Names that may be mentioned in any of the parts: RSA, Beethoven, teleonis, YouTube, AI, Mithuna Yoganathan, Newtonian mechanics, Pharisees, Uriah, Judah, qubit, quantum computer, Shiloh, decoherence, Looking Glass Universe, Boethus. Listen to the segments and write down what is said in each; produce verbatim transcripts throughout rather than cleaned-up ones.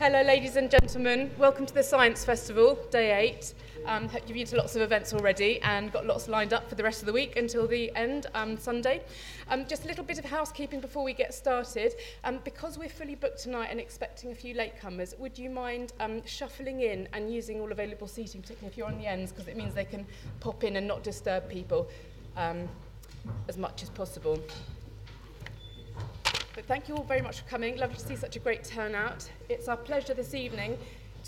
Hello, ladies and gentlemen. Welcome to the Science Festival, day eight. Um, hope you've been to lots of events already and got lots lined up for the rest of the week until the end, um, Sunday. Um, just a little bit of housekeeping before we get started. Um, because we're fully booked tonight and expecting a few latecomers, would you mind um, shuffling in and using all available seating, particularly if you're on the ends, because it means they can pop in and not disturb people um, as much as possible. But thank you all very much for coming. Lovely to see such a great turnout. It's our pleasure this evening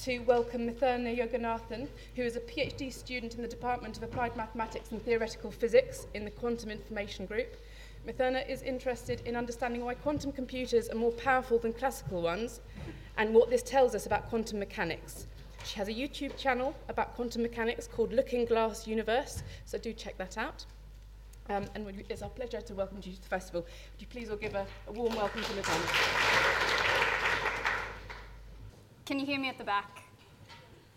to welcome Mithuna Yoganathan, who is a PhD student in the Department of Applied Mathematics and Theoretical Physics in the Quantum Information Group. Mithuna is interested in understanding why quantum computers are more powerful than classical ones and what this tells us about quantum mechanics. She has a YouTube channel about quantum mechanics called Looking Glass Universe, so do check that out. Um, and it's our pleasure to welcome you to the festival. Would you please all give a, a warm welcome to the event? Can you hear me at the back?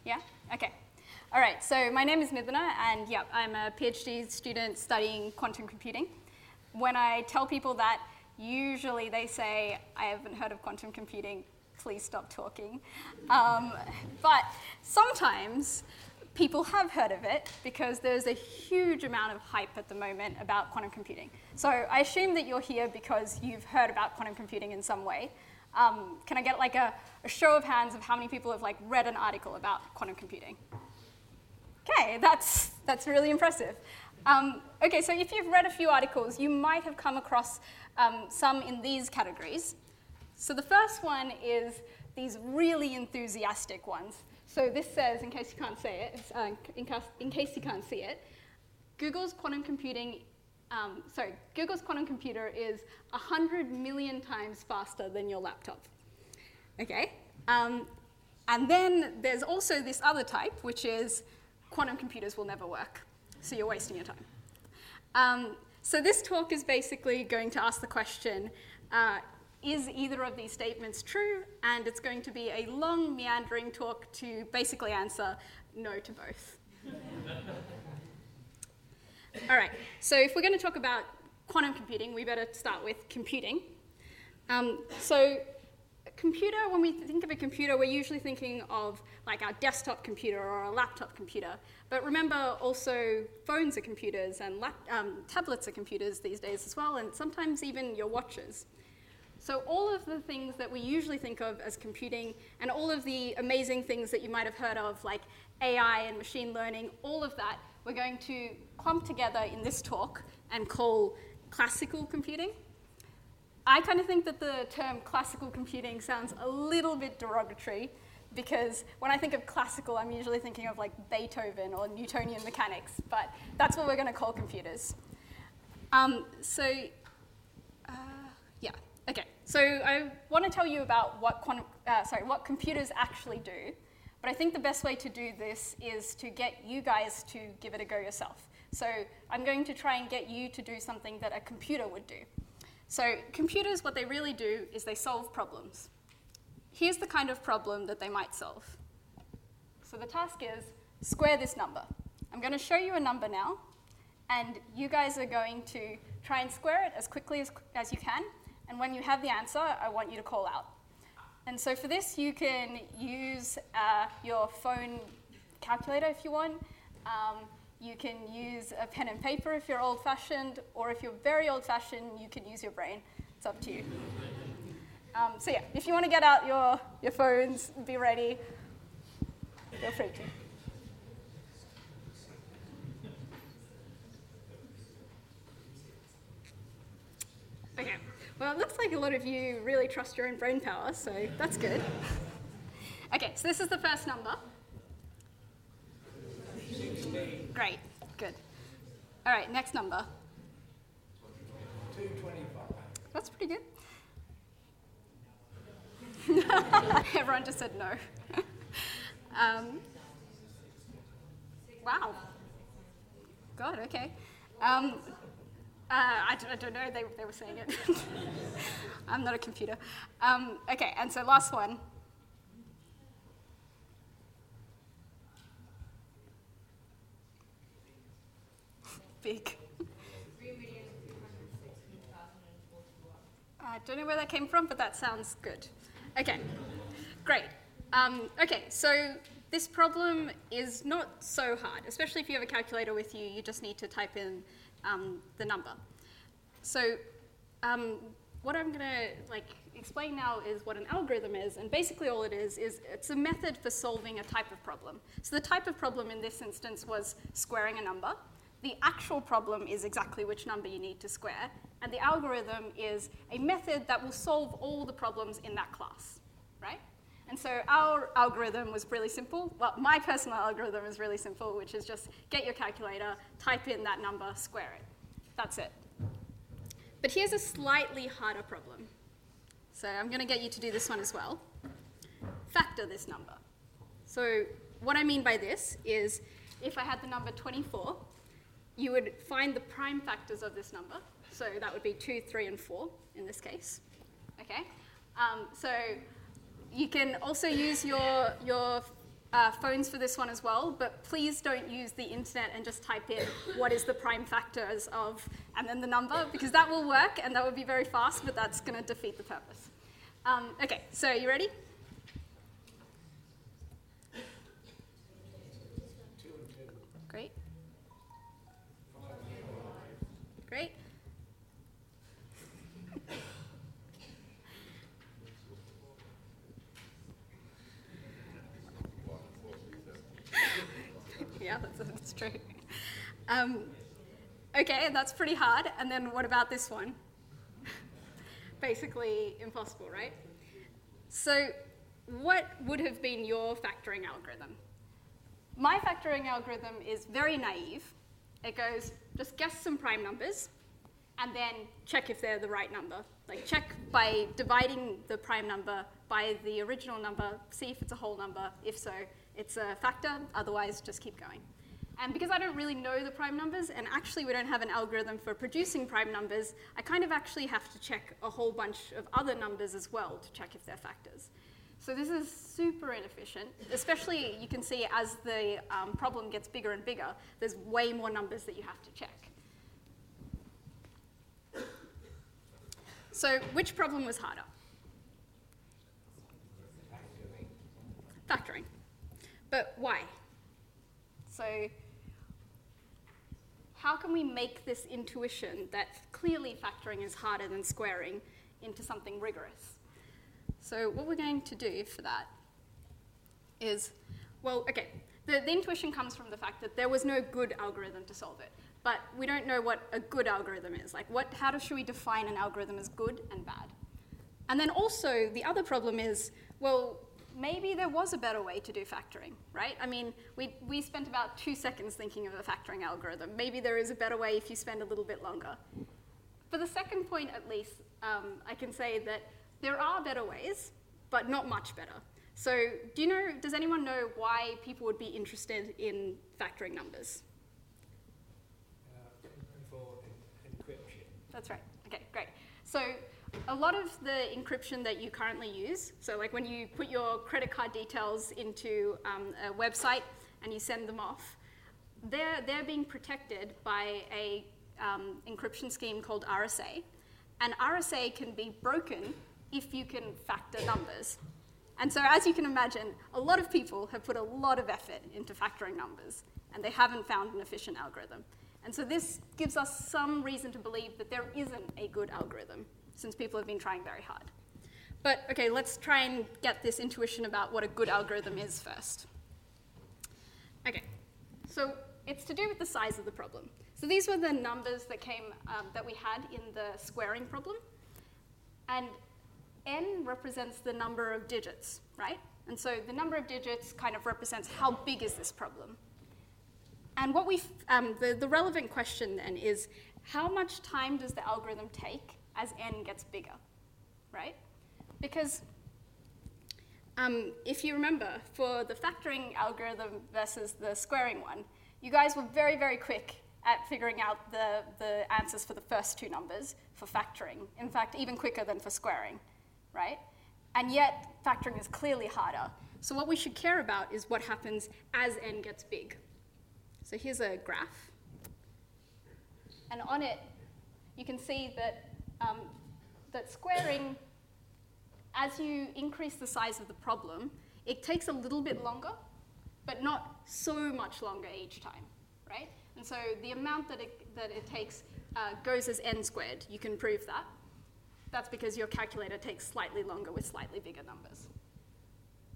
Yeah? Okay. All right, so my name is Mithuna, and yeah, I'm a PhD student studying quantum computing. When I tell people that, usually they say, I haven't heard of quantum computing, please stop talking. Um, but sometimes, people have heard of it because there's a huge amount of hype at the moment about quantum computing. So I assume that you're here because you've heard about quantum computing in some way. Um, can I get like a, a show of hands of how many people have like read an article about quantum computing? Okay, that's that's really impressive. Um, okay, so if you've read a few articles, you might have come across um, some in these categories. So the first one is these really enthusiastic ones. So this says, in case you can't see it, it's, uh, in, case, in case you can't see it, Google's quantum computing, um, sorry, Google's quantum computer is one hundred million times faster than your laptop. Okay, um, and then there's also this other type, which is quantum computers will never work, so you're wasting your time. Um, so this talk is basically going to ask the question, uh, is either of these statements true? And it's going to be a long, meandering talk to basically answer no to both. All right, so if we're going to talk about quantum computing, we better start with computing. Um, so a computer, when we think of a computer, we're usually thinking of like our desktop computer or a laptop computer. But remember, also phones are computers and lap- um, tablets are computers these days as well, and sometimes even your watches. So all of the things that we usually think of as computing and all of the amazing things that you might have heard of, like A I and machine learning, all of that, we're going to clump together in this talk and call classical computing. I kind of think that the term classical computing sounds a little bit derogatory because when I think of classical, I'm usually thinking of like Beethoven or Newtonian mechanics, but that's what we're going to call computers. Um, so, uh, yeah. Okay, so I want to tell you about what quantum, uh, sorry, what computers actually do, but I think the best way to do this is to get you guys to give it a go yourself. So I'm going to try and get you to do something that a computer would do. So computers, what they really do is they solve problems. Here's the kind of problem that they might solve. So the task is square this number. I'm going to show you a number now, and you guys are going to try and square it as quickly as, as you can. And when you have the answer, I want you to call out. And so for this, you can use uh, your phone calculator if you want. Um, you can use a pen and paper if you're old-fashioned, or if you're very old-fashioned, you can use your brain. It's up to you. Um, so yeah, if you want to get out your, your phones, be ready. Feel free to. Okay. Well, it looks like a lot of you really trust your own brain power, so that's good. Okay, so this is the first number. Great, good. All right, next number. two twenty-five. That's pretty good. Everyone just said no. um, wow. God, okay. Um, Uh, I, don't, I don't know, they, they were saying it. I'm not a computer. Um, okay, and so last one. Big. I don't know where that came from, but that sounds good. Okay, great. Um, okay, so this problem is not so hard, especially if you have a calculator with you. You just need to type in um, the number. So um, what I'm going to like explain now is what an algorithm is, and basically all it is is it's a method for solving a type of problem. So the type of problem in this instance was squaring a number. The actual problem is exactly which number you need to square, and the algorithm is a method that will solve all the problems in that class, right? And so our algorithm was really simple. Well, my personal algorithm is really simple, which is just get your calculator, type in that number, square it. That's it. But here's a slightly harder problem. So I'm going to get you to do this one as well. Factor this number. So what I mean by this is if I had the number twenty-four, you would find the prime factors of this number. So that would be two, three, and four in this case. Okay. Um, so you can also use your, your uh, phones for this one as well, but please don't use the internet and just type in what is the prime factors of, and then the number, because that will work and that would be very fast, but that's going to defeat the purpose. Um, okay, so you ready? Great. Great. Yeah, that's, that's true. Um, okay, that's pretty hard. And then what about this one? Basically impossible, right? So what would have been your factoring algorithm? My factoring algorithm is very naive. It goes, just guess some prime numbers and then check if they're the right number. Like check by dividing the prime number by the original number, see if it's a whole number. If so, it's a factor, otherwise just keep going. And because I don't really know the prime numbers, and actually we don't have an algorithm for producing prime numbers, I kind of actually have to check a whole bunch of other numbers as well to check if they're factors. So this is super inefficient, especially you can see as the um, problem gets bigger and bigger, there's way more numbers that you have to check. So which problem was harder? Factoring. But why? So how can we make this intuition that clearly factoring is harder than squaring into something rigorous? So what we're going to do for that is, well, okay, the, the intuition comes from the fact that there was no good algorithm to solve it, but we don't know what a good algorithm is. Like, what, how do, should we define an algorithm as good and bad? And then also, the other problem is, well, maybe there was a better way to do factoring, right? I mean, we, we spent about two seconds thinking of a factoring algorithm. Maybe there is a better way if you spend a little bit longer. For the second point, at least, um, I can say that there are better ways, but not much better. So do you know, does anyone know why people would be interested in factoring numbers? Uh, for encryption. That's right. Okay, great. So a lot of the encryption that you currently use, so like when you put your credit card details into um, a website and you send them off, they're, they're being protected by a um, encryption scheme called R S A. And R S A can be broken if you can factor numbers. And so as you can imagine, a lot of people have put a lot of effort into factoring numbers, and they haven't found an efficient algorithm. And so this gives us some reason to believe that there isn't a good algorithm, since people have been trying very hard. But okay, let's try and get this intuition about what a good algorithm is first. Okay, so it's to do with the size of the problem. So these were the numbers that came um, that we had in the squaring problem, and n represents the number of digits, right? And so the number of digits kind of represents how big is this problem. And what we um, the, the relevant question then is, how much time does the algorithm take as n gets bigger, right? Because um, if you remember, for the factoring algorithm versus the squaring one, you guys were very, very quick at figuring out the, the answers for the first two numbers for factoring. In fact, even quicker than for squaring, right? And yet, factoring is clearly harder. So what we should care about is what happens as n gets big. So here's a graph. And on it, you can see that Um, that squaring, as you increase the size of the problem, It takes a little bit longer, but not so much longer each time, right? And so the amount that it, that it takes uh, goes as n squared. You can prove that. That's because your calculator takes slightly longer with slightly bigger numbers.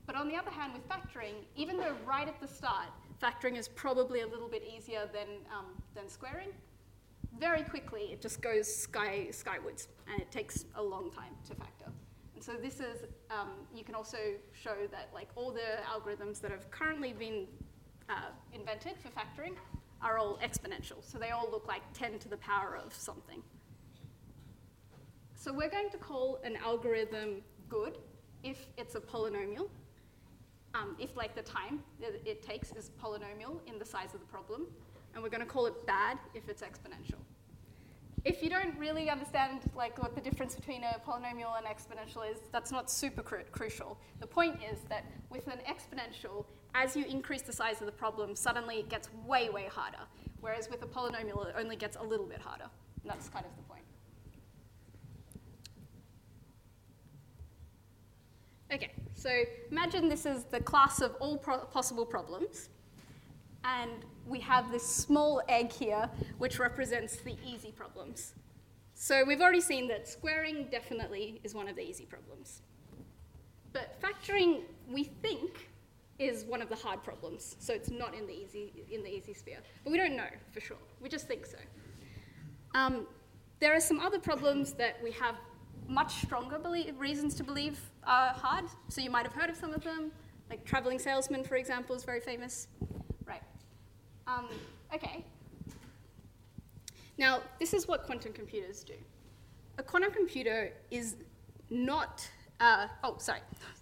But on the other hand, with factoring, even though right at the start, factoring is probably a little bit easier than, um, than squaring, very quickly it just goes sky, skywards, and it takes a long time to factor. And so this is, um, you can also show that like all the algorithms that have currently been uh, invented for factoring are all exponential. So they all look like ten to the power of something. So we're going to call an algorithm good if it's a polynomial, um, if like the time that it takes is polynomial in the size of the problem. And we're going to call it bad if it's exponential. If you don't really understand like what the difference between a polynomial and exponential is, that's not super cru crucial. The point is that with an exponential, as you increase the size of the problem, suddenly it gets way, way harder. Whereas with a polynomial, it only gets a little bit harder. And that's kind of the point. Okay, so imagine this is the class of all pro possible problems. And we have this small egg here, which represents the easy problems. So we've already seen that squaring definitely is one of the easy problems. But factoring, we think, is one of the hard problems. So it's not in the easy, in the easy sphere. But we don't know for sure. We just think so. Um, there are some other problems that we have much stronger reasons to believe are hard. So you might have heard of some of them. Like traveling salesman, for example, is very famous. Um, okay. Now, this is what quantum computers do. A quantum computer is not, uh, oh, sorry,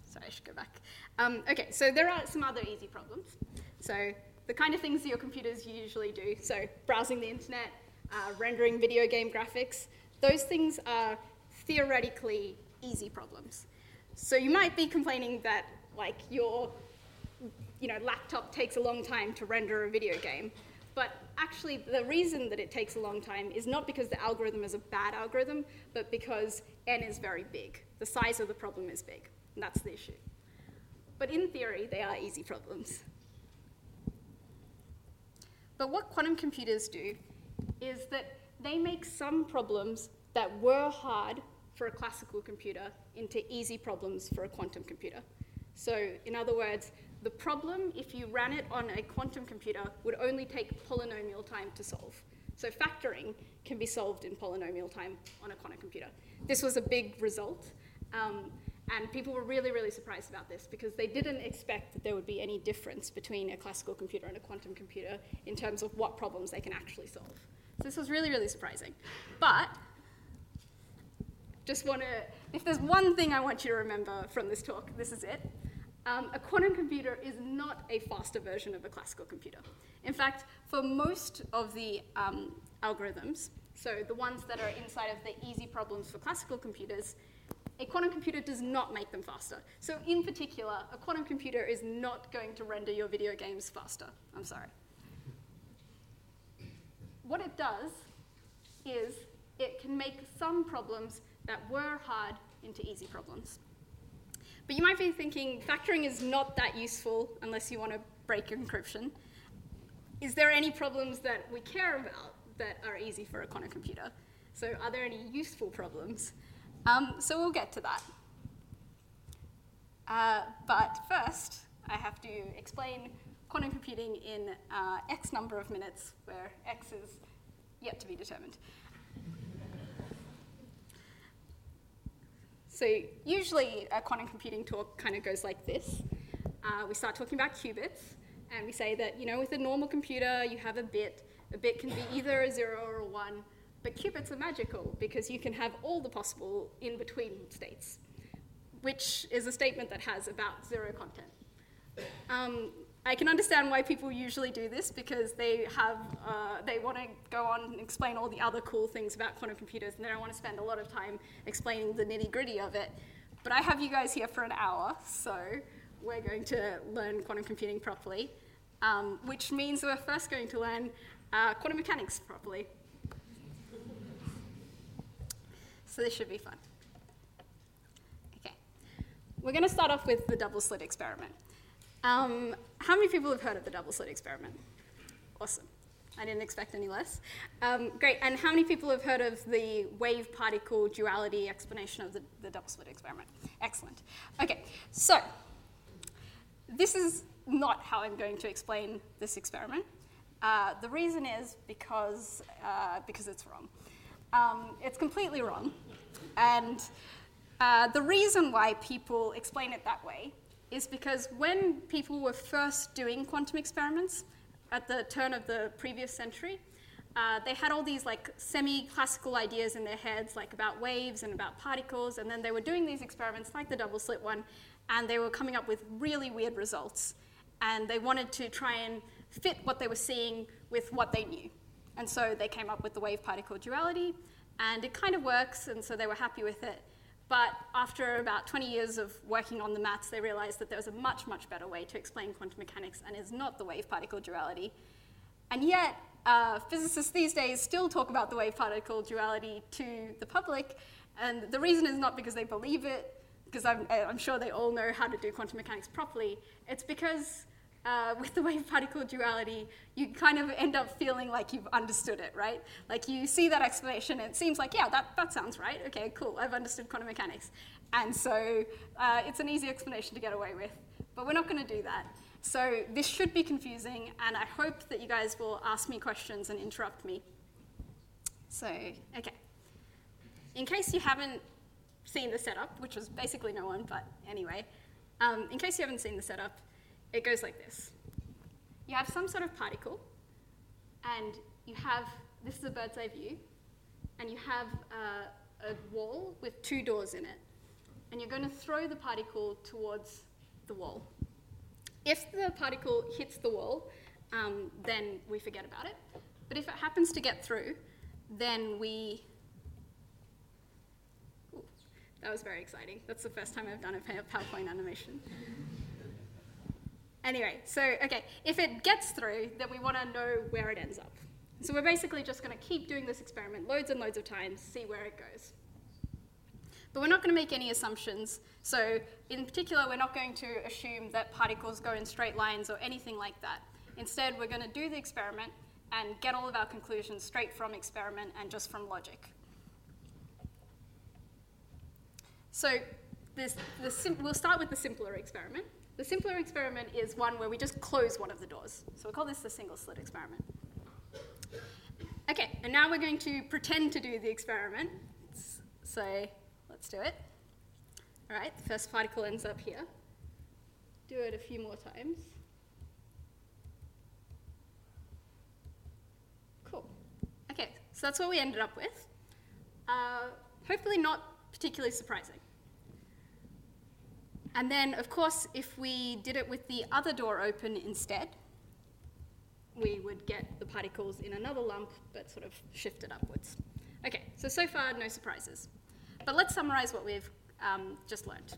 sorry, I should go back. Um, okay, so there are some other easy problems. So the kind of things that your computers usually do, so browsing the internet, uh, rendering video game graphics, those things are theoretically easy problems. So you might be complaining that, like, your you know, laptop takes a long time to render a video game. But actually, the reason that it takes a long time is not because the algorithm is a bad algorithm, but because n is very big. The size of the problem is big, and that's the issue. But in theory, they are easy problems. But what quantum computers do is that they make some problems that were hard for a classical computer into easy problems for a quantum computer. So in other words, the problem, if you ran it on a quantum computer, would only take polynomial time to solve. So factoring can be solved in polynomial time on a quantum computer. This was a big result, um, and people were really, really surprised about this because they didn't expect that there would be any difference between a classical computer and a quantum computer in terms of what problems they can actually solve. So this was really, really surprising. But just want to, if there's one thing I want you to remember from this talk, this is it. Um, a quantum computer is not a faster version of a classical computer. In fact, for most of the um, algorithms, so the ones that are inside of the easy problems for classical computers, a quantum computer does not make them faster. So in particular, a quantum computer is not going to render your video games faster. I'm sorry. What it does is it can make some problems that were hard into easy problems. But you might be thinking, factoring is not that useful unless you want to break encryption. Is there any problems that we care about that are easy for a quantum computer? So are there any useful problems? Um, so we'll get to that. Uh, but first, I have to explain quantum computing in uh, X number of minutes, where X is yet to be determined. So usually a quantum computing talk kind of goes like this. Uh, we start talking about qubits, and we say that, you know, with a normal computer, you have a bit. A bit can be either a zero or a one, but qubits are magical because you can have all the possible in-between states, which is a statement that has about zero content. Um, I can understand why people usually do this because they have uh, they want to go on and explain all the other cool things about quantum computers, and they don't want to spend a lot of time explaining the nitty-gritty of it. But I have you guys here for an hour, so we're going to learn quantum computing properly, um, which means we're first going to learn uh, quantum mechanics properly. So this should be fun. Okay. We're going to start off with the double slit experiment. Um, how many people have heard of the double slit experiment? Awesome. I didn't expect any less. Um, great. And how many people have heard of the wave-particle duality explanation of the, the double slit experiment? Excellent. Okay, so this is not how I'm going to explain this experiment. Uh, the reason is because, uh, because it's wrong. Um, it's completely wrong. And uh, the reason why people explain it that way is because when people were first doing quantum experiments, at the turn of the previous century, uh, they had all these like semi-classical ideas in their heads, like about waves and about particles, and then they were doing these experiments like the double slit one, and they were coming up with really weird results. And they wanted to try and fit what they were seeing with what they knew. And so they came up with the wave-particle duality, and it kind of works, and so they were happy with it. But after about twenty years of working on the maths, they realized that there was a much, much better way to explain quantum mechanics, and is not the wave-particle duality. And yet, uh, physicists these days still talk about the wave-particle duality to the public, and the reason is not because they believe it, because I'm, I'm sure they all know how to do quantum mechanics properly. It's because uh, with the wave-particle duality, you kind of end up feeling like you've understood it, right? Like you see that explanation, and it seems like, yeah, that, that sounds right. Okay, cool, I've understood quantum mechanics. And so uh, it's an easy explanation to get away with, but we're not going to do that. So this should be confusing, and I hope that you guys will ask me questions and interrupt me. So, okay. In case you haven't seen the setup, which was basically no one, but anyway. Um, in case you haven't seen the setup, it goes like this. You have some sort of particle, and you have, this is a bird's eye view, and you have uh, a wall with two doors in it. And you're going to throw the particle towards the wall. If the particle hits the wall, um, then we forget about it. But if it happens to get through, then we... That was very exciting. That's the first time I've done a PowerPoint animation. Anyway, so, okay, if it gets through, then we want to know where it ends up. So we're basically just going to keep doing this experiment loads and loads of times, see where it goes. But we're not going to make any assumptions. So in particular, we're not going to assume that particles go in straight lines or anything like that. Instead, we're going to do the experiment and get all of our conclusions straight from experiment and just from logic. So this, the sim- we'll start with the simpler experiment. The simpler experiment is one where we just close one of the doors. So we call this the single slit experiment. Okay, and now we're going to pretend to do the experiment. So let's do it. All right, the first particle ends up here. Do it a few more times. Cool. Okay, so that's what we ended up with. Uh, hopefully not particularly surprising. And then, of course, if we did it with the other door open instead, we would get the particles in another lump, but sort of shifted upwards. Okay, so so far, no surprises. But let's summarize what we've um, just learned.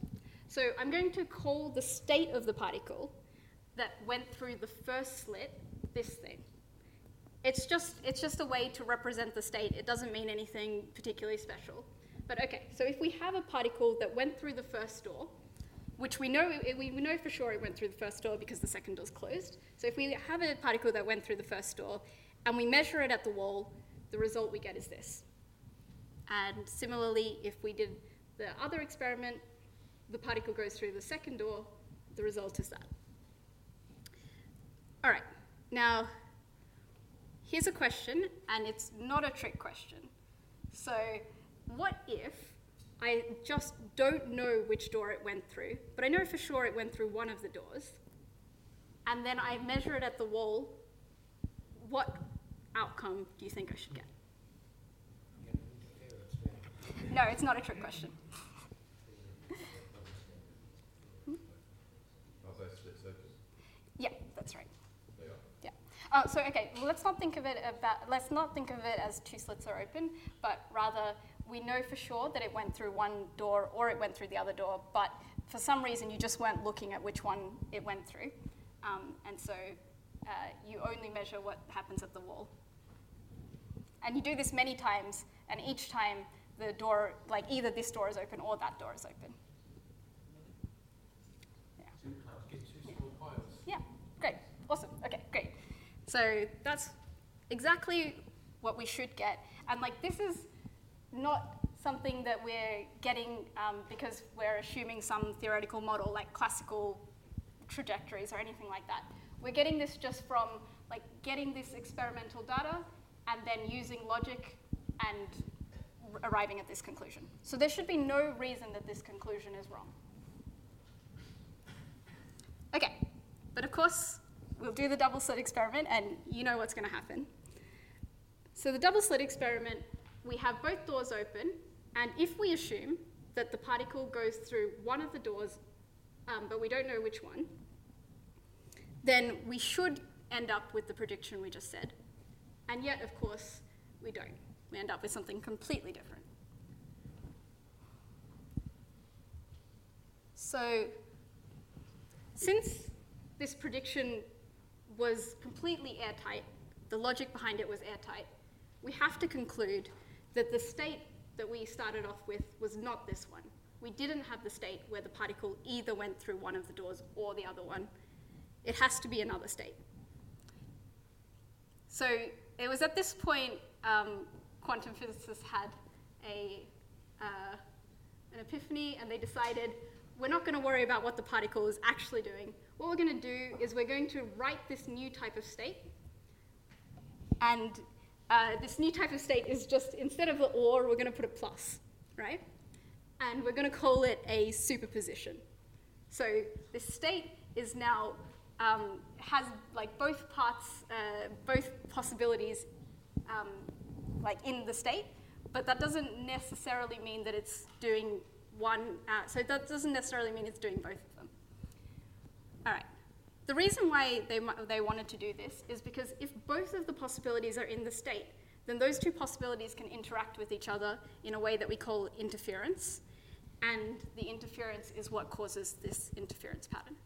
So I'm going to call the state of the particle that went through the first slit this thing. It's just, it's just a way to represent the state. It doesn't mean anything particularly special. But okay, so if we have a particle that went through the first door, which we know we know for sure it went through the first door because the second door's closed. So if we have a particle that went through the first door and we measure it at the wall, the result we get is this. And similarly, if we did the other experiment, the particle goes through the second door, the result is that. All right, now here's a question, and it's not a trick question. So what if I just don't know which door it went through, but I know for sure it went through one of the doors, and then I measure it at the wall, what outcome do you think I should get? No, it's not a trick question. Hmm? Yeah, that's right. Yeah. Oh, so okay. Well, let's not think of it about. Let's not think of it as two slits are open, but rather. We know for sure that it went through one door or it went through the other door, but for some reason you just weren't looking at which one it went through. Um, and so uh, you only measure what happens at the wall. And you do this many times, and each time the door, like either this door is open or that door is open. So that's exactly what we should get. And like, this is not something that we're getting um, because we're assuming some theoretical model, like classical trajectories or anything like that. We're getting this just from like getting this experimental data and then using logic and r- arriving at this conclusion. So there should be no reason that this conclusion is wrong. Okay, but of course, we'll do the double slit experiment and you know what's gonna happen. So the double slit experiment, we have both doors open, and if we assume that the particle goes through one of the doors, um, but we don't know which one, then we should end up with the prediction we just said. And yet, of course, we don't. We end up with something completely different. So, since this prediction was completely airtight, the logic behind it was airtight, we have to conclude that the state that we started off with was not this one. We didn't have the state where the particle either went through one of the doors or the other one. It has to be another state. So it was at this point um, quantum physicists had a, uh, an epiphany, and they decided, we're not going to worry about what the particle is actually doing. What we're going to do is we're going to write this new type of state. And uh, this new type of state is just, instead of the or, we're going to put a plus, right? And we're going to call it a superposition. So this state is now Um, has like both parts, uh, both possibilities um, like in the state, but that doesn't necessarily mean that it's doing one, uh, so that doesn't necessarily mean it's doing both of them. All right, the reason why they, they wanted to do this is because if both of the possibilities are in the state, then those two possibilities can interact with each other in a way that we call interference, and the interference is what causes this interference pattern.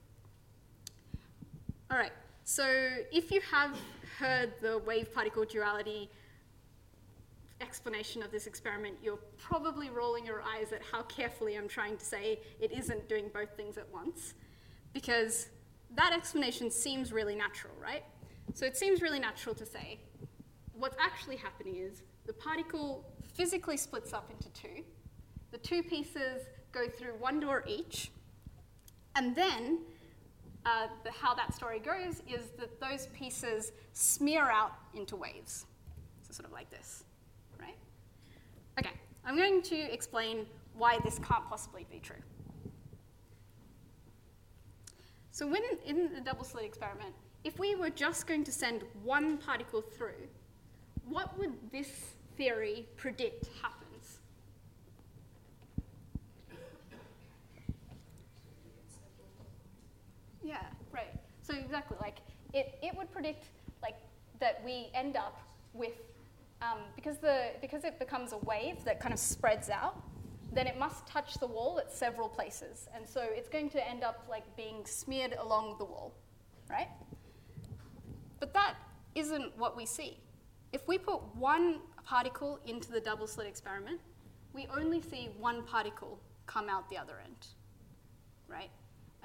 All right, so if you have heard the wave-particle duality explanation of this experiment, you're probably rolling your eyes at how carefully I'm trying to say it isn't doing both things at once, because that explanation seems really natural, right? So it seems really natural to say what's actually happening is the particle physically splits up into two. The two pieces go through one door each, and then Uh, the, how that story goes is that those pieces smear out into waves. So sort of like this, right? Okay, I'm going to explain why this can't possibly be true. So when in the double slit experiment, if we were just going to send one particle through, what would this theory predict happens? Yeah, right. So exactly, like it, it would predict like that we end up with um, because the because it becomes a wave that kind of spreads out, then it must touch the wall at several places, and so it's going to end up like being smeared along the wall, right? But that isn't what we see. If we put one particle into the double slit experiment, we only see one particle come out the other end, right?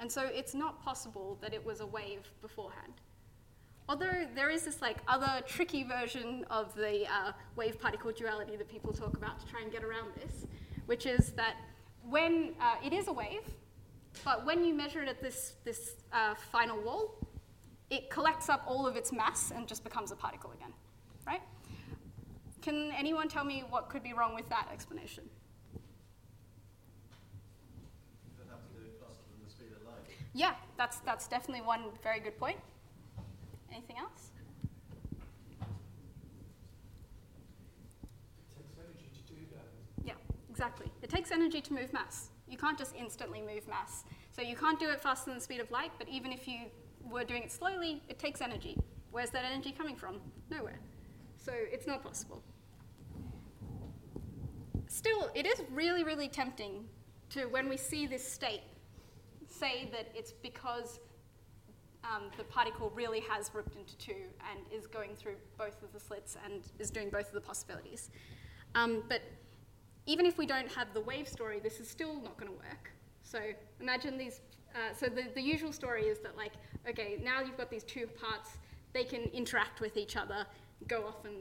And so it's not possible that it was a wave beforehand. Although there is this like other tricky version of the uh, wave-particle duality that people talk about to try and get around this, which is that when uh, it is a wave, but when you measure it at this, this uh, final wall, it collects up all of its mass and just becomes a particle again, right? Can anyone tell me what could be wrong with that explanation? Yeah, that's that's definitely one very good point. Anything else? It takes energy to do that. Yeah, exactly. It takes energy to move mass. You can't just instantly move mass. So you can't do it faster than the speed of light, but even if you were doing it slowly, it takes energy. Where's that energy coming from? Nowhere. So it's not possible. Still, it is really, really tempting to, when we see this state, say that it's because um, the particle really has ripped into two and is going through both of the slits and is doing both of the possibilities. Um, but even if we don't have the wave story, this is still not going to work. So imagine these, uh, so the, the usual story is that like, okay, now you've got these two parts, they can interact with each other, go off and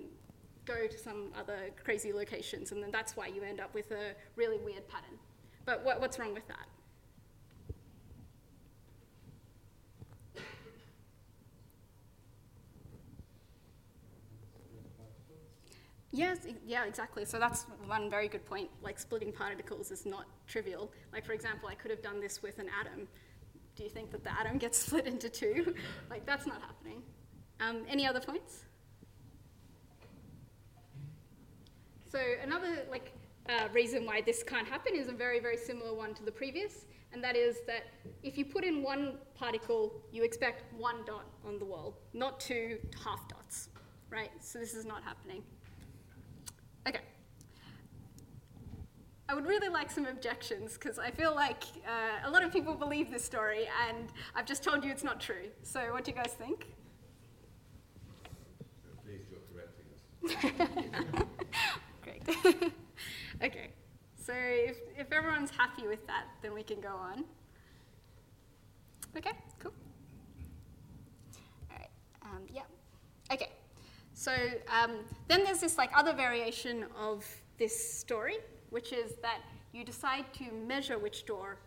go to some other crazy locations, and then that's why you end up with a really weird pattern. But what, what's wrong with that? Yes, yeah, exactly. So that's one very good point. Like, splitting particles is not trivial. Like, for example, I could have done this with an atom. Do you think that the atom gets split into two? Like, that's not happening. Um, any other points? So another like uh, reason why this can't happen is a very, very similar one to the previous, and that is that if you put in one particle, you expect one dot on the wall, not two half dots, right? So this is not happening. Okay. I would really like some objections, because I feel like uh, a lot of people believe this story, and I've just told you it's not true. So what do you guys think? Please, you're correcting us. Great. Okay. So if, if everyone's happy with that, then we can go on. Okay, cool. All right. Um, yeah. Okay. So um, then there's this like other variation of this story, which is that you decide to measure which door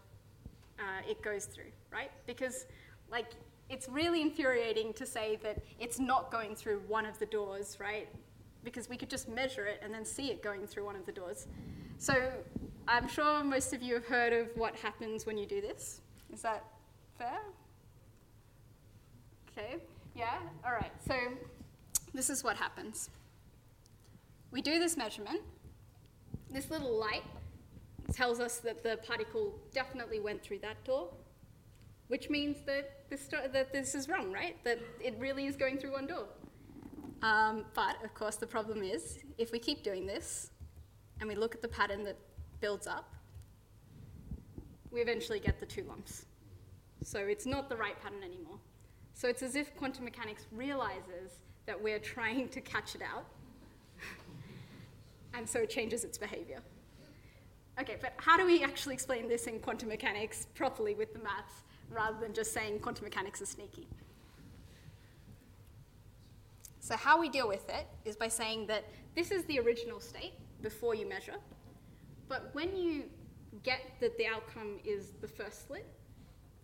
uh, it goes through, right? Because like it's really infuriating to say that it's not going through one of the doors, right? Because we could just measure it and then see it going through one of the doors. So I'm sure most of you have heard of what happens when you do this. Is that fair? Okay, yeah, all right. So this is what happens. We do this measurement. This little light tells us that the particle definitely went through that door, which means that this, that this is wrong, right? That it really is going through one door. Um, but of course the problem is, if we keep doing this and we look at the pattern that builds up, we eventually get the two lumps. So it's not the right pattern anymore. So it's as if quantum mechanics realizes that we're trying to catch it out, and so it changes its behavior. Okay, but how do we actually explain this in quantum mechanics properly with the maths, rather than just saying quantum mechanics is sneaky? So how we deal with it is by saying that this is the original state before you measure, but when you get that the outcome is the first slit,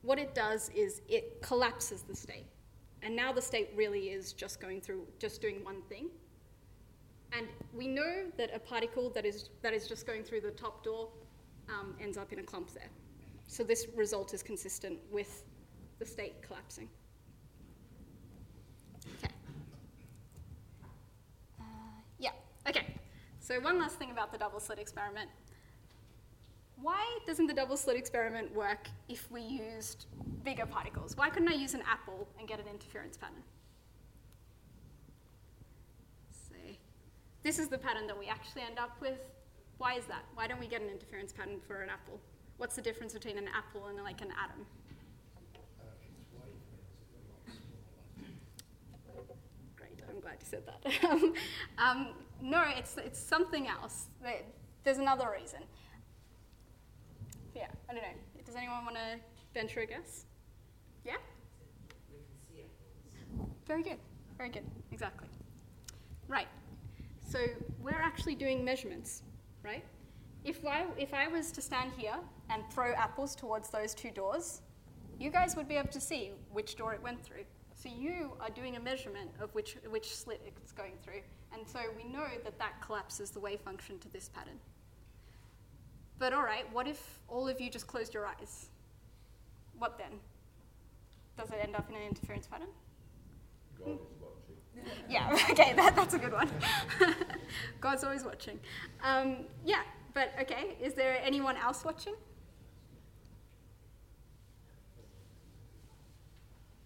what it does is it collapses the state. And now the state really is just going through, just doing one thing. And we know that a particle that is, that is just going through the top door um, ends up in a clump there. So this result is consistent with the state collapsing. Okay. Uh, yeah, okay. So one last thing about the double slit experiment. Why doesn't the double slit experiment work if we used bigger particles? Why couldn't I use an apple and get an interference pattern? So this is the pattern that we actually end up with. Why is that? Why don't we get an interference pattern for an apple? What's the difference between an apple and like an atom? Great, I'm glad you said that. um, no, it's, it's something else. There's another reason. Yeah, I don't know. Does anyone want to venture a guess? Yeah? Very good, very good, exactly. Right, so we're actually doing measurements, right? If I, if I was to stand here and throw apples towards those two doors, you guys would be able to see which door it went through. So you are doing a measurement of which, which slit it's going through, and so we know that that collapses the wave function to this pattern. But all right, what if all of you just closed your eyes? What then? Does it end up in an interference pattern? God is watching. Yeah, okay, that, that's a good one. God's always watching. Um, yeah, but okay, is there anyone else watching?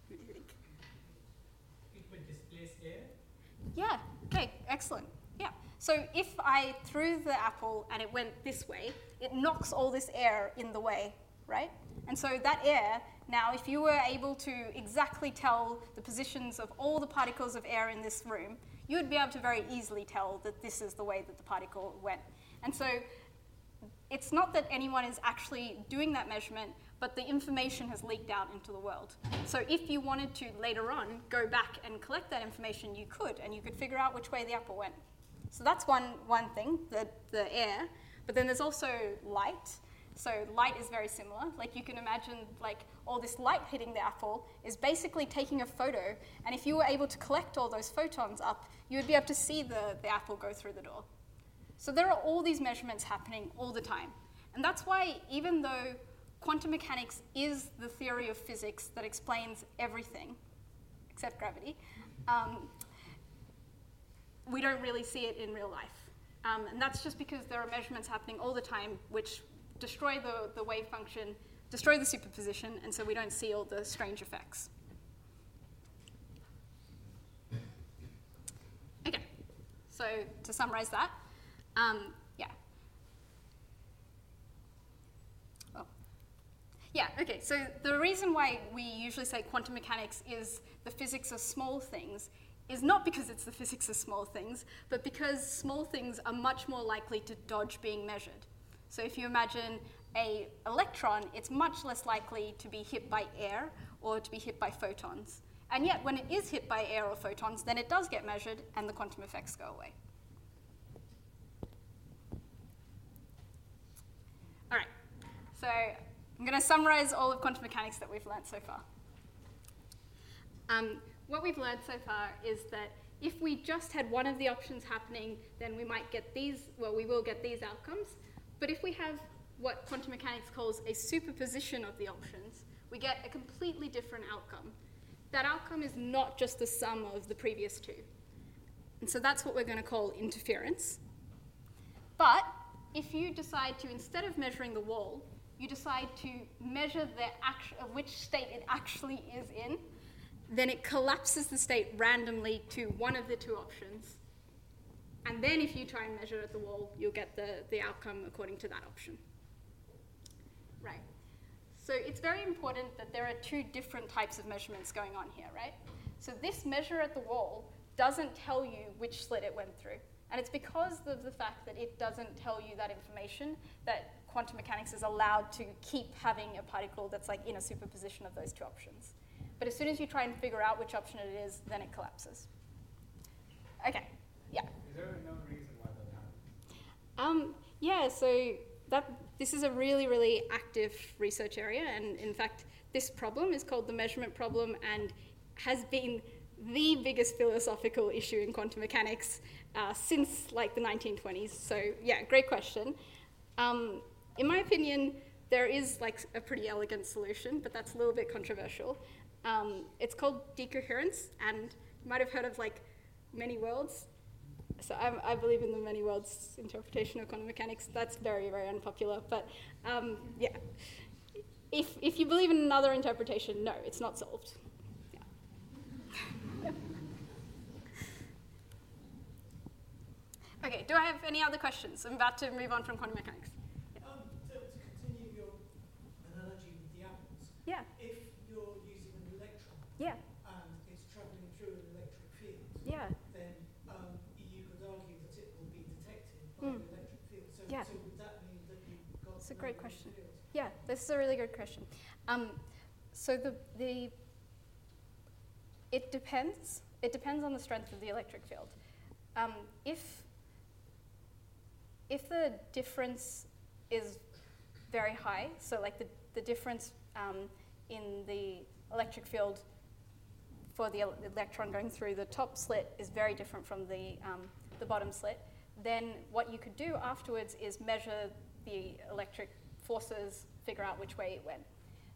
Who do you think? It would displace air. Yeah, okay, excellent. So if I threw the apple and it went this way, it knocks all this air in the way, right? And so that air, now if you were able to exactly tell the positions of all the particles of air in this room, you would be able to very easily tell that this is the way that the particle went. And so it's not that anyone is actually doing that measurement, but the information has leaked out into the world. So if you wanted to later on go back and collect that information, you could, and you could figure out which way the apple went. So that's one, one thing, the, the air. But then there's also light. So light is very similar. Like you can imagine like all this light hitting the apple is basically taking a photo, and if you were able to collect all those photons up, you would be able to see the, the apple go through the door. So there are all these measurements happening all the time. And that's why even though quantum mechanics is the theory of physics that explains everything, except gravity, um, we don't really see it in real life. Um, and that's just because there are measurements happening all the time which destroy the, the wave function, destroy the superposition, and so we don't see all the strange effects. Okay, so to summarize that, Um, yeah. Oh. Yeah, okay, so the reason why we usually say quantum mechanics is the physics of small things is not because it's the physics of small things, but because small things are much more likely to dodge being measured. So if you imagine an electron, it's much less likely to be hit by air or to be hit by photons. And yet, when it is hit by air or photons, then it does get measured and the quantum effects go away. All right, so I'm going to summarize all of quantum mechanics that we've learned so far. Um, what we've learned so far is that if we just had one of the options happening, then we might get these, well, we will get these outcomes. But if we have what quantum mechanics calls a superposition of the options, we get a completely different outcome. That outcome is not just the sum of the previous two. And so that's what we're going to call interference. But if you decide to, instead of measuring the wall, you decide to measure the act- which state it actually is in, then it collapses the state randomly to one of the two options. And then if you try and measure at the wall, you'll get the, the outcome according to that option. Right. So it's very important that there are two different types of measurements going on here, right? So this measure at the wall doesn't tell you which slit it went through. And it's because of the fact that it doesn't tell you that information that quantum mechanics is allowed to keep having a particle that's like in a superposition of those two options. But as soon as you try and figure out which option it is, then it collapses. Okay, yeah. Is there no reason why that happens? Um, yeah, so that this is a really, really active research area. And in fact, this problem is called the measurement problem and has been the biggest philosophical issue in quantum mechanics uh, since like the nineteen twenties. So yeah, great question. Um, in my opinion, there is like a pretty elegant solution, but that's a little bit controversial. Um, it's called decoherence, and you might have heard of like many worlds. So I'm, I believe in the many worlds interpretation of quantum mechanics. That's very, very unpopular, but um, yeah. If, if you believe in another interpretation, no, it's not solved. Okay, do I have any other questions? I'm about to move on from quantum mechanics. Yeah. Um, to, to continue your analogy with the apples, yeah. If you're using an electron yeah. and it's travelling through an electric field, yeah. then um, you could argue that it will be detected by mm. the electric field. So, yeah. so would that mean that you've got It's a great question. Field? Yeah, this is a really good question. Um, so the the it depends. It depends on the strength of the electric field. Um, if If the difference is very high, so like the, the difference um, in the electric field for the electron going through the top slit is very different from the, um, the bottom slit, then what you could do afterwards is measure the electric forces, figure out which way it went.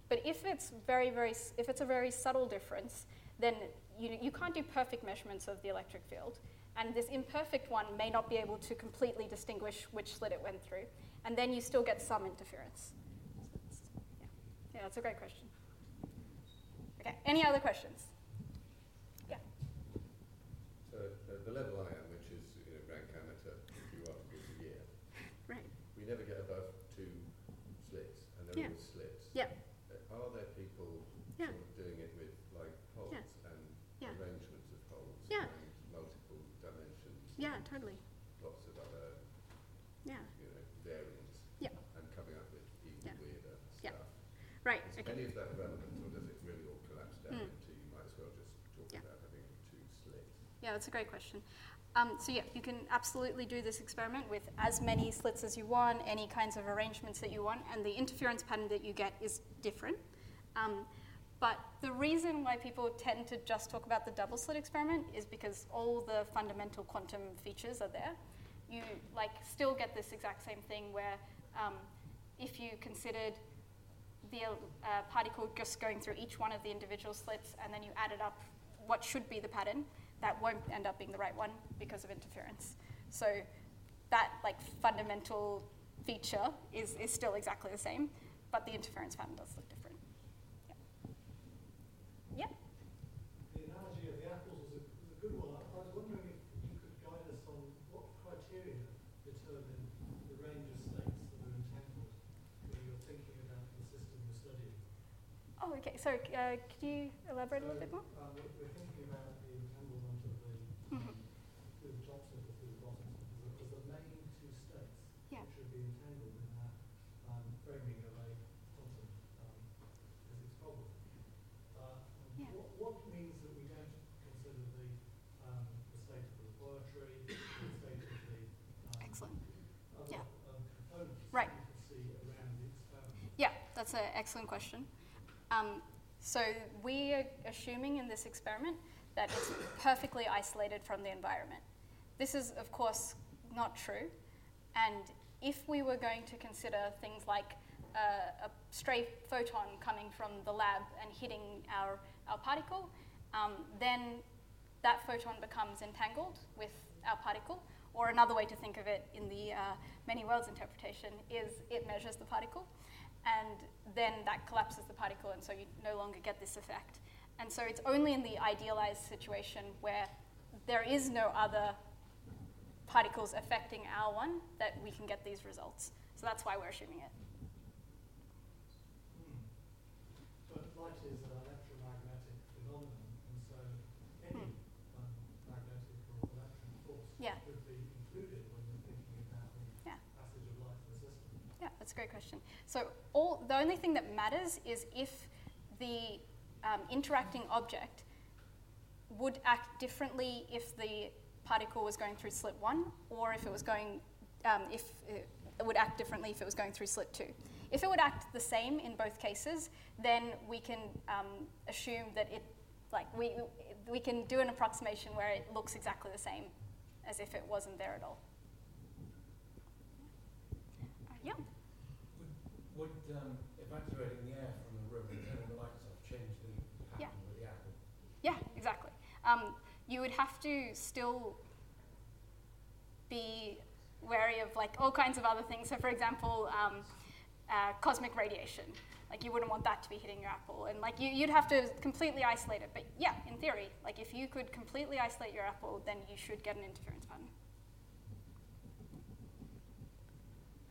But if it's very, very, if it's a very subtle difference, then you, you can't do perfect measurements of the electric field. And this imperfect one may not be able to completely distinguish which slit it went through. And then you still get some interference. So that's, yeah. yeah, that's a great question. Okay, any other questions? Yeah. So uh, the level I am, which is you know, rank amateur, if you are a year, right. we never get above two slits, and they're yeah. all slits. Yeah. Are there people yeah. sort of doing it with like poles yeah. and yeah. arrangements of poles? Yeah. Yeah, totally. Lots of other yeah. you know, variants. Yeah. And coming up with even yeah. weirder stuff. Yeah. Right. Any of that relevant, or does it really all collapse down mm. into you might as well just talk yeah. about having two slits? Yeah, that's a great question. Um, so yeah, you can absolutely do this experiment with as many slits as you want, any kinds of arrangements that you want, and the interference pattern that you get is different. Um, but the reason why people tend to just talk about the double slit experiment is because all the fundamental quantum features are there. You like still get this exact same thing where um, if you considered the uh, particle just going through each one of the individual slits and then you added up what should be the pattern, that won't end up being the right one because of interference. So that like fundamental feature is, is still exactly the same, but the interference pattern does look different. Yeah. Yeah? The analogy of the apples was a, was a good one. I was wondering if you could guide us on what criteria determine the range of states that are entangled when you're thinking about the system you're studying. Oh, okay. So uh, could you elaborate so, a little bit more? Um, we're thinking about That's an excellent question. Um, so we are assuming in this experiment that it's perfectly isolated from the environment. This is, of course, not true. And if we were going to consider things like uh, a stray photon coming from the lab and hitting our, our particle, um, then that photon becomes entangled with our particle. Or another way to think of it in the uh, many worlds interpretation is it measures the particle. And then that collapses the particle, and so you no longer get this effect. And so it's only in the idealized situation where there is no other particles affecting our one that we can get these results. So that's why we're assuming it. Hmm. But light is an electromagnetic phenomenon, and so any hmm. um, magnetic or electric force yeah. could be included when you're thinking about the yeah. passage of light in the system. Yeah, that's a great question. So all, the only thing that matters is if the um, interacting object would act differently if the particle was going through slit one, or if it was going, um, if it would act differently if it was going through slit two. If it would act the same in both cases, then we can um, assume that it, like we we can do an approximation where it looks exactly the same as if it wasn't there at all. Uh, yeah. Would, um, evacuating the air from the room and turning the lights off change the pattern yeah. of the apple? Yeah, exactly. Um, you would have to still be wary of like all kinds of other things. So for example, um, uh, cosmic radiation. Like you wouldn't want that to be hitting your apple. And like you, you'd have to completely isolate it. But yeah, in theory, like if you could completely isolate your apple, then you should get an interference pattern.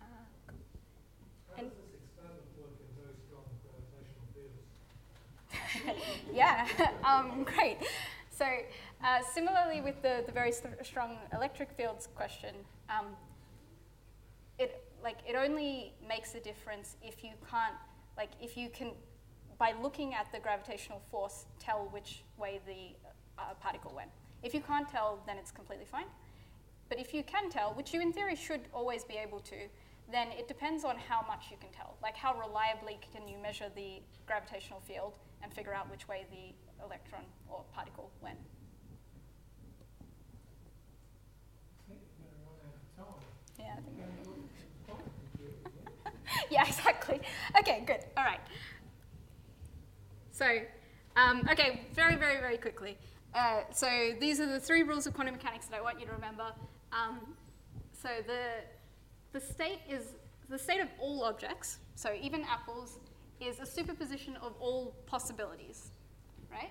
Uh, cool. And yeah, um, great. So uh, similarly with the, the very st- strong electric fields question, um, it like it only makes a difference if you can't, like if you can, by looking at the gravitational force, tell which way the uh, particle went. If you can't tell, then it's completely fine. But if you can tell, which you in theory should always be able to, then it depends on how much you can tell. Like how reliably can you measure the gravitational field and figure out which way the electron or particle went. Yeah, I think yeah, exactly. Okay, good. All right. So, um, okay, very, very, very quickly. Uh, so these are the three rules of quantum mechanics that I want you to remember. Um, so the the state is the state of all objects. So even apples. Is a superposition of all possibilities, right?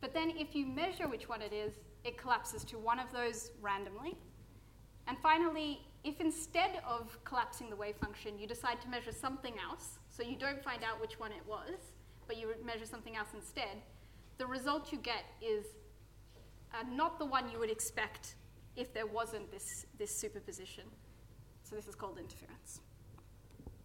But then if you measure which one it is, it collapses to one of those randomly. And finally, if instead of collapsing the wave function, you decide to measure something else, so you don't find out which one it was, but you measure something else instead, the result you get is uh, not the one you would expect if there wasn't this, this superposition. So this is called interference.